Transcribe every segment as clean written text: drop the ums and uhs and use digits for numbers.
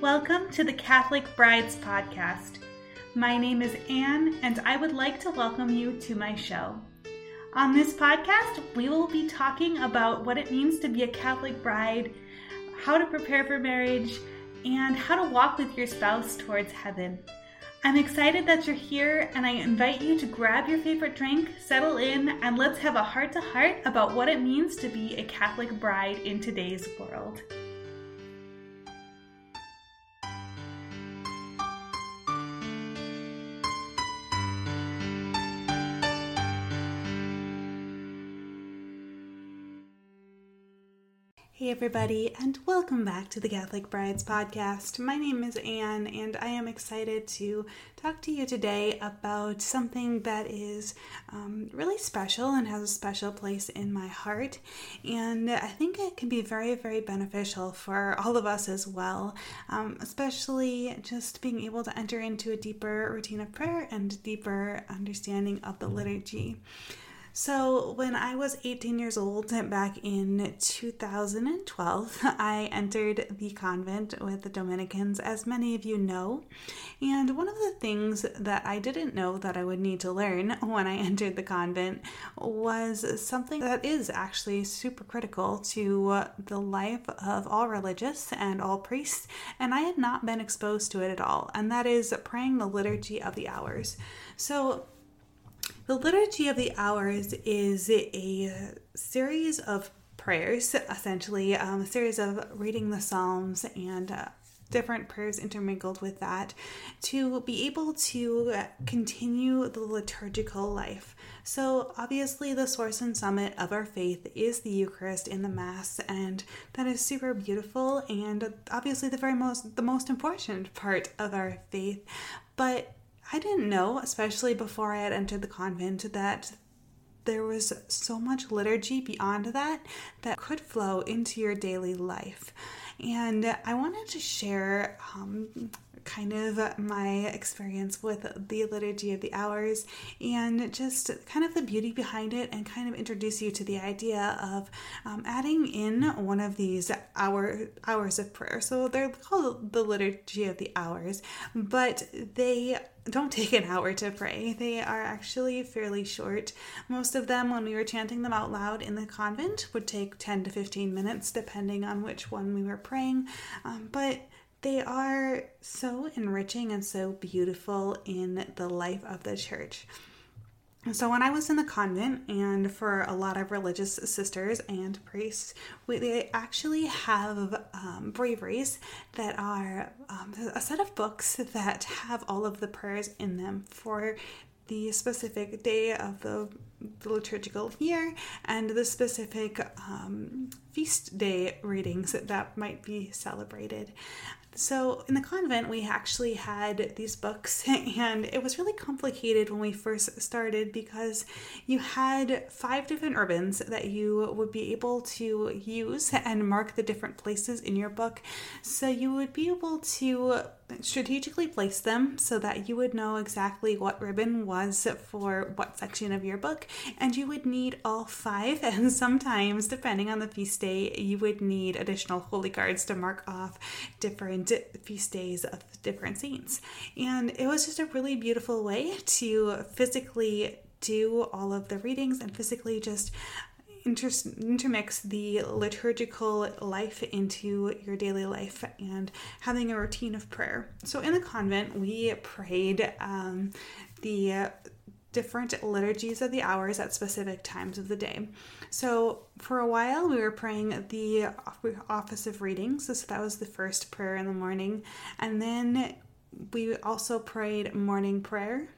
Welcome to the Catholic Brides Podcast. My name is Anne, and I would like to welcome you to my show. On this podcast, we will be talking about what it means to be a Catholic bride, how to prepare for marriage, and how to walk with your spouse towards heaven. I'm excited that you're here, and I invite you to grab your favorite drink, settle in, and let's have a heart-to-heart about what it means to be a Catholic bride in today's world. Hey everybody, and welcome back to the Catholic Brides Podcast. My name is Anne, and I am excited to talk to you today about something that is really special and has a special place in my heart. And I think it can be very, very beneficial for all of us as well, especially just being able to enter into a deeper routine of prayer and deeper understanding of the liturgy. So when I was 18 years old, back in 2012, I entered the convent with the Dominicans, as many of you know. And one of the things that I didn't know that I would need to learn when I entered the convent was something that is actually super critical to the life of all religious and all priests, and I had not been exposed to it at all, and that is praying the Liturgy of the Hours. So the Liturgy of the Hours is a series of prayers, essentially, a series of reading the Psalms and different prayers intermingled with that to be able to continue the liturgical life. So obviously the source and summit of our faith is the Eucharist in the Mass, and that is super beautiful and obviously the most important part of our faith. But I didn't know, especially before I had entered the convent, that there was so much liturgy beyond that could flow into your daily life. And I wanted to share kind of my experience with the Liturgy of the Hours and just kind of the beauty behind it, and kind of introduce you to the idea of adding in one of these hours of prayer. So they're called the Liturgy of the Hours, but they don't take an hour to pray. They are actually fairly short. Most of them, when we were chanting them out loud in the convent, would take 10 to 15 minutes depending on which one we were praying, but they are so enriching and so beautiful in the life of the church. So when I was in the convent, and for a lot of religious sisters and priests, they actually have breviaries that are a set of books that have all of the prayers in them for the specific day of the liturgical year and the specific feast day readings that might be celebrated. So in the convent, we actually had these books, and it was really complicated when we first started because you had 5 different ribbons that you would be able to use and mark the different places in your book. So you would be able to strategically place them so that you would know exactly what ribbon was for what section of your book, and you would need all 5, and sometimes, depending on the feast day, you would need additional holy cards to mark off different feast days of different saints. And it was just a really beautiful way to physically do all of the readings and physically just intermix the liturgical life into your daily life and having a routine of prayer. So in the convent, we prayed the different liturgies of the hours at specific times of the day. So for a while, we were praying the office of readings. So that was the first prayer in the morning. And then we also prayed morning prayer.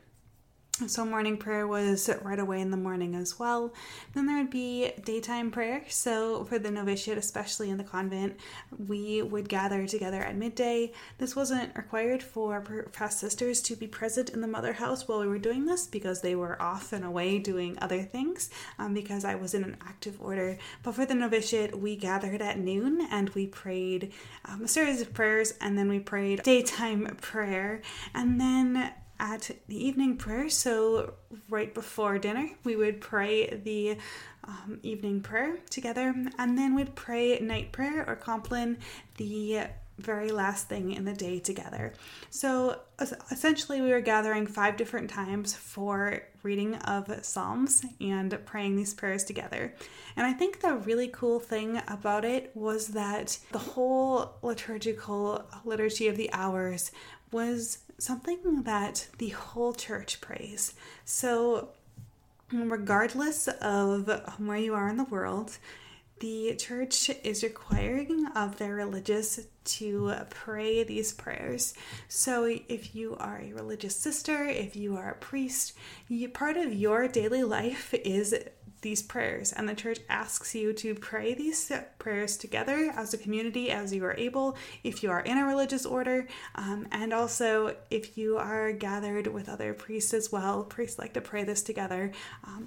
So morning prayer was right away in the morning as well. Then there would be daytime prayer. So for the novitiate, especially in the convent, we would gather together at midday. This wasn't required for past sisters to be present in the mother house while we were doing this because they were off and away doing other things, because I was in an active order. But for the novitiate, we gathered at noon and we prayed a series of prayers, and then we prayed daytime prayer. And then at the evening prayer, so right before dinner, we would pray the evening prayer together, and then we'd pray night prayer or Compline, the very last thing in the day together. So essentially we were gathering 5 different times for reading of Psalms and praying these prayers together. And I think the really cool thing about it was that the whole Liturgy of the Hours was something that the whole church prays. So regardless of where you are in the world, the church is requiring of their religious to pray these prayers. So if you are a religious sister, if you are a priest, part of your daily life is these prayers. And the church asks you to pray these prayers together as a community, as you are able, if you are in a religious order, and also if you are gathered with other priests as well. Priests like to pray this together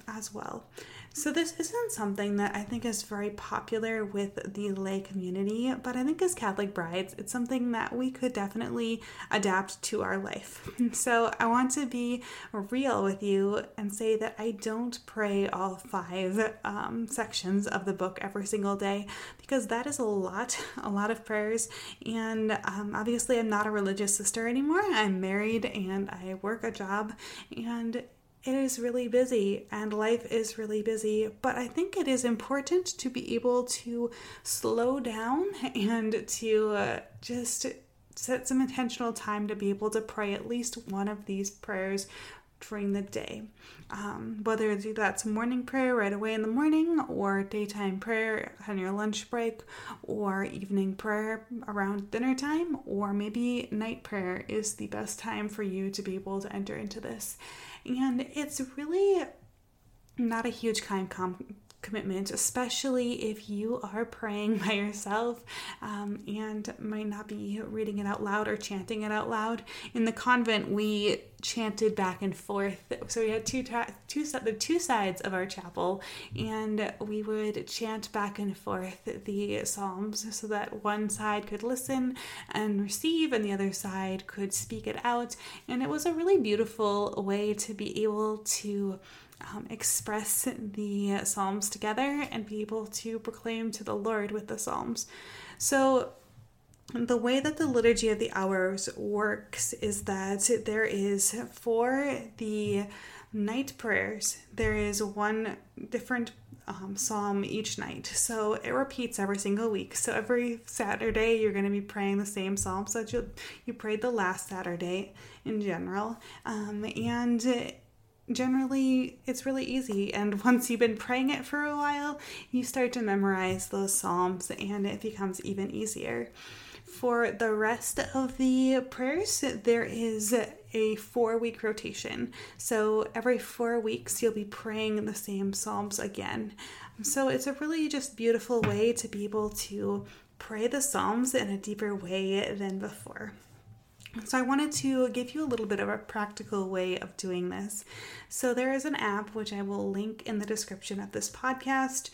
as well. So this isn't something that I think is very popular with the lay community, but I think as Catholic brides, it's something that we could definitely adapt to our life. So I want to be real with you and say that I don't pray all 5 sections of the book every single day, because that is a lot of prayers. And obviously I'm not a religious sister anymore. I'm married and I work a job, and it is really busy and life is really busy, but I think it is important to be able to slow down and to just set some intentional time to be able to pray at least one of these prayers during the day. Whether that's morning prayer right away in the morning, or daytime prayer on your lunch break, or evening prayer around dinner time, or maybe night prayer is the best time for you to be able to enter into this. And it's really not a huge time commitment, especially if you are praying by yourself and might not be reading it out loud or chanting it out loud. In the convent, we chanted back and forth. So we had two sides of our chapel, and we would chant back and forth the Psalms so that one side could listen and receive and the other side could speak it out. And it was a really beautiful way to be able to express the Psalms together and be able to proclaim to the Lord with the Psalms. So the way that the Liturgy of the Hours works is that there is, for the night prayers, there is one different psalm each night. So it repeats every single week. So every Saturday you're going to be praying the same psalms that you prayed the last Saturday in general. And generally, it's really easy, and once you've been praying it for a while, you start to memorize those psalms, and it becomes even easier. For the rest of the prayers, there is a 4-week rotation. So every 4 weeks, you'll be praying the same psalms again. So it's a really just beautiful way to be able to pray the psalms in a deeper way than before. So I wanted to give you a little bit of a practical way of doing this. So there is an app, which I will link in the description of this podcast,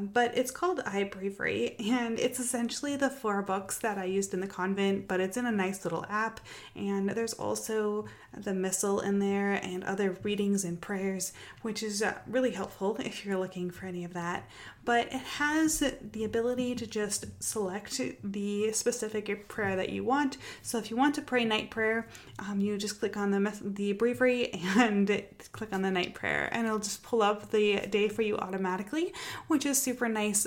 but it's called iBreviary, and it's essentially the 4 books that I used in the convent, but it's in a nice little app, and there's also the Missal in there and other readings and prayers, which is really helpful if you're looking for any of that. But it has the ability to just select the specific prayer that you want. So if you want to pray night prayer, you just click on the breviary and click on the night prayer, and it'll just pull up the day for you automatically, which is super nice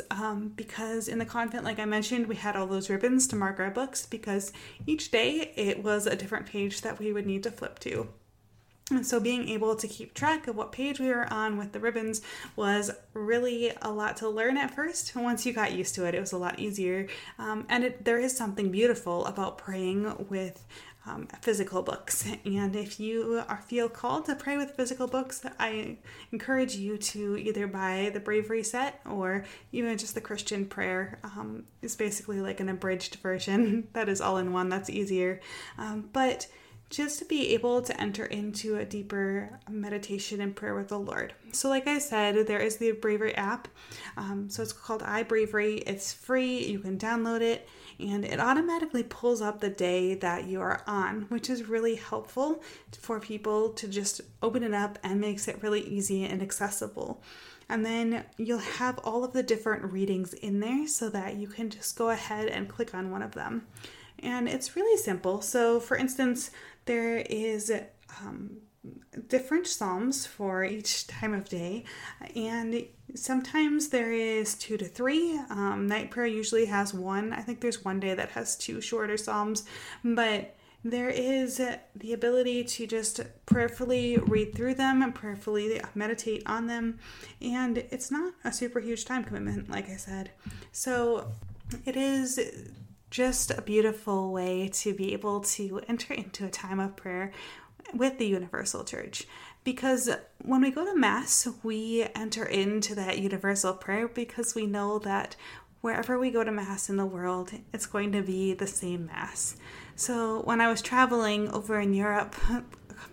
because in the convent, like I mentioned, we had all those ribbons to mark our books, because each day it was a different page that we would need to flip to. And so being able to keep track of what page we were on with the ribbons was really a lot to learn at first. Once you got used to it, it was a lot easier. There is something beautiful about praying with physical books. And if you feel called to pray with physical books, I encourage you to either buy the breviary set or even just the Christian prayer. It's basically like an abridged version that is all in one. That's easier. But just to be able to enter into a deeper meditation and prayer with the Lord. So like I said, there is the breviary app. So it's called iBreviary. It's free. You can download it, and it automatically pulls up the day that you are on, which is really helpful for people to just open it up, and makes it really easy and accessible. And then you'll have all of the different readings in there so that you can just go ahead and click on one of them. and it's really simple. So for instance, there is different psalms for each time of day, and sometimes there is 2 to 3. Night prayer usually has one. I think there's one day that has 2 shorter psalms, but there is the ability to just prayerfully read through them and prayerfully meditate on them, and it's not a super huge time commitment, like I said. So it is just a beautiful way to be able to enter into a time of prayer with the Universal Church, because when we go to Mass, we enter into that universal prayer, because we know that wherever we go to Mass in the world, it's going to be the same Mass. So when I was traveling over in Europe a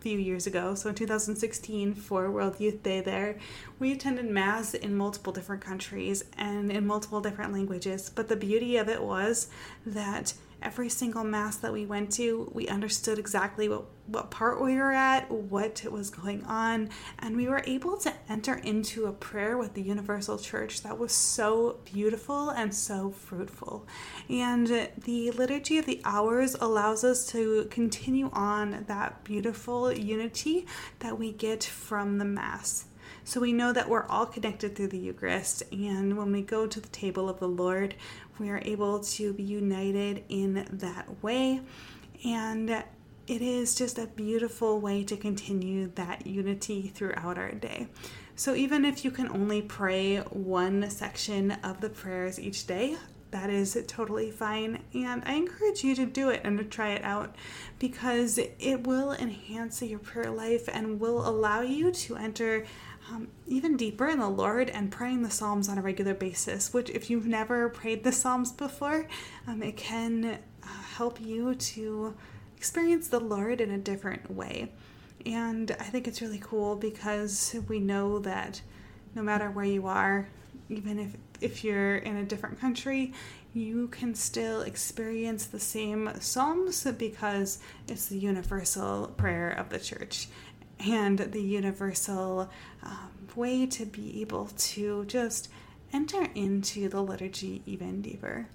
few years ago, so in 2016 for World Youth Day there, we attended Mass in multiple different countries and in multiple different languages. But the beauty of it was that every single Mass that we went to, we understood exactly what part we were at, what was going on, and we were able to enter into a prayer with the Universal Church that was so beautiful and so fruitful. And the Liturgy of the Hours allows us to continue on that beautiful unity that we get from the Mass. So we know that we're all connected through the Eucharist, and when we go to the table of the Lord, we are able to be united in that way, and it is just a beautiful way to continue that unity throughout our day. So even if you can only pray one section of the prayers each day, that is totally fine, and I encourage you to do it and to try it out, because it will enhance your prayer life and will allow you to enter even deeper in the Lord and praying the Psalms on a regular basis, which if you've never prayed the Psalms before, it can help you to experience the Lord in a different way. And I think it's really cool, because we know that no matter where you are, even if you're in a different country, you can still experience the same psalms, because it's the universal prayer of the Church and the universal way to be able to just enter into the liturgy even deeper.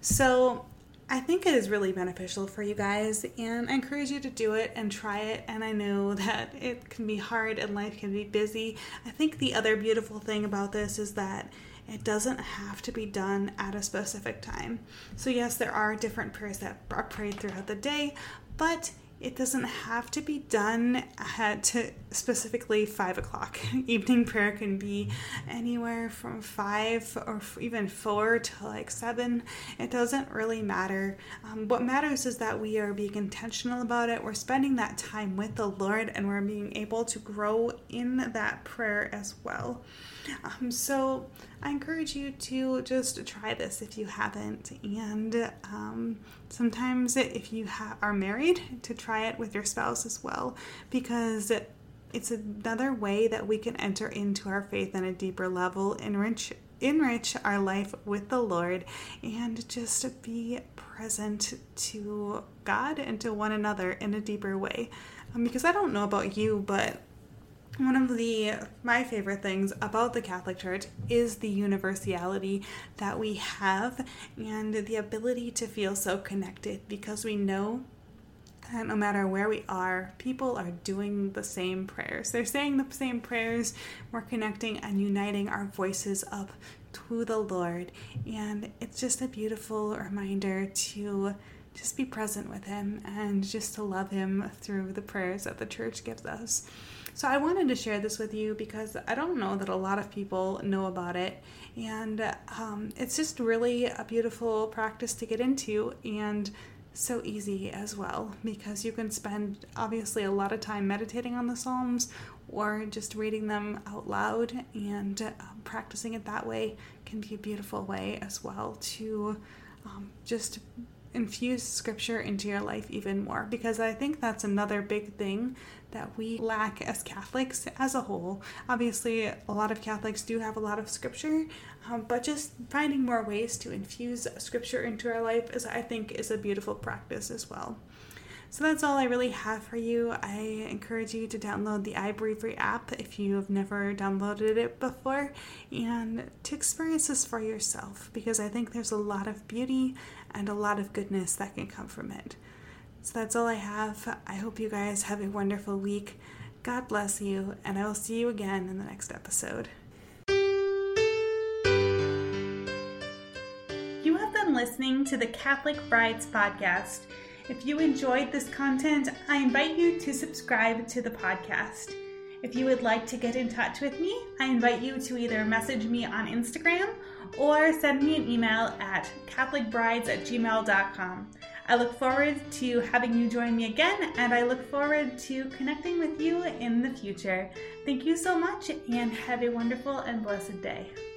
So I think it is really beneficial for you guys, and I encourage you to do it and try it. And I know that it can be hard and life can be busy. I think the other beautiful thing about this is that it doesn't have to be done at a specific time. So yes, there are different prayers that are prayed throughout the day, but it doesn't have to be done at specifically 5 o'clock. Evening prayer can be anywhere from 5 or even 4 to like 7. It doesn't really matter. What matters is that we are being intentional about it. We're spending that time with the Lord, and we're being able to grow in that prayer as well. So I encourage you to just try this if you haven't. And sometimes if you are married, to try it with your spouse as well, because it's another way that we can enter into our faith on a deeper level, enrich our life with the Lord, and just be present to God and to one another in a deeper way. Because I don't know about you, but one of my favorite things about the Catholic Church is the universality that we have, and the ability to feel so connected, because we know that no matter where we are, people are doing the same prayers. They're saying the same prayers. We're connecting and uniting our voices up to the Lord, and it's just a beautiful reminder to just be present with Him and just to love Him through the prayers that the Church gives us. So I wanted to share this with you, because I don't know that a lot of people know about it, and it's just really a beautiful practice to get into, and so easy as well, because you can spend obviously a lot of time meditating on the Psalms or just reading them out loud, and practicing it that way can be a beautiful way as well to just infuse scripture into your life even more, because I think that's another big thing that we lack as Catholics as a whole. Obviously, a lot of Catholics do have a lot of scripture, but just finding more ways to infuse scripture into our life is, I think, is a beautiful practice as well. So that's all I really have for you. I encourage you to download the iBreviary app if you have never downloaded it before, and to experience this for yourself, because I think there's a lot of beauty and a lot of goodness that can come from it. So that's all I have. I hope you guys have a wonderful week. God bless you, and I will see you again in the next episode. You have been listening to the Catholic Brides Podcast. If you enjoyed this content, I invite you to subscribe to the podcast. If you would like to get in touch with me, I invite you to either message me on Instagram or send me an email at catholicbrides@gmail.com. I look forward to having you join me again, and I look forward to connecting with you in the future. Thank you so much, and have a wonderful and blessed day.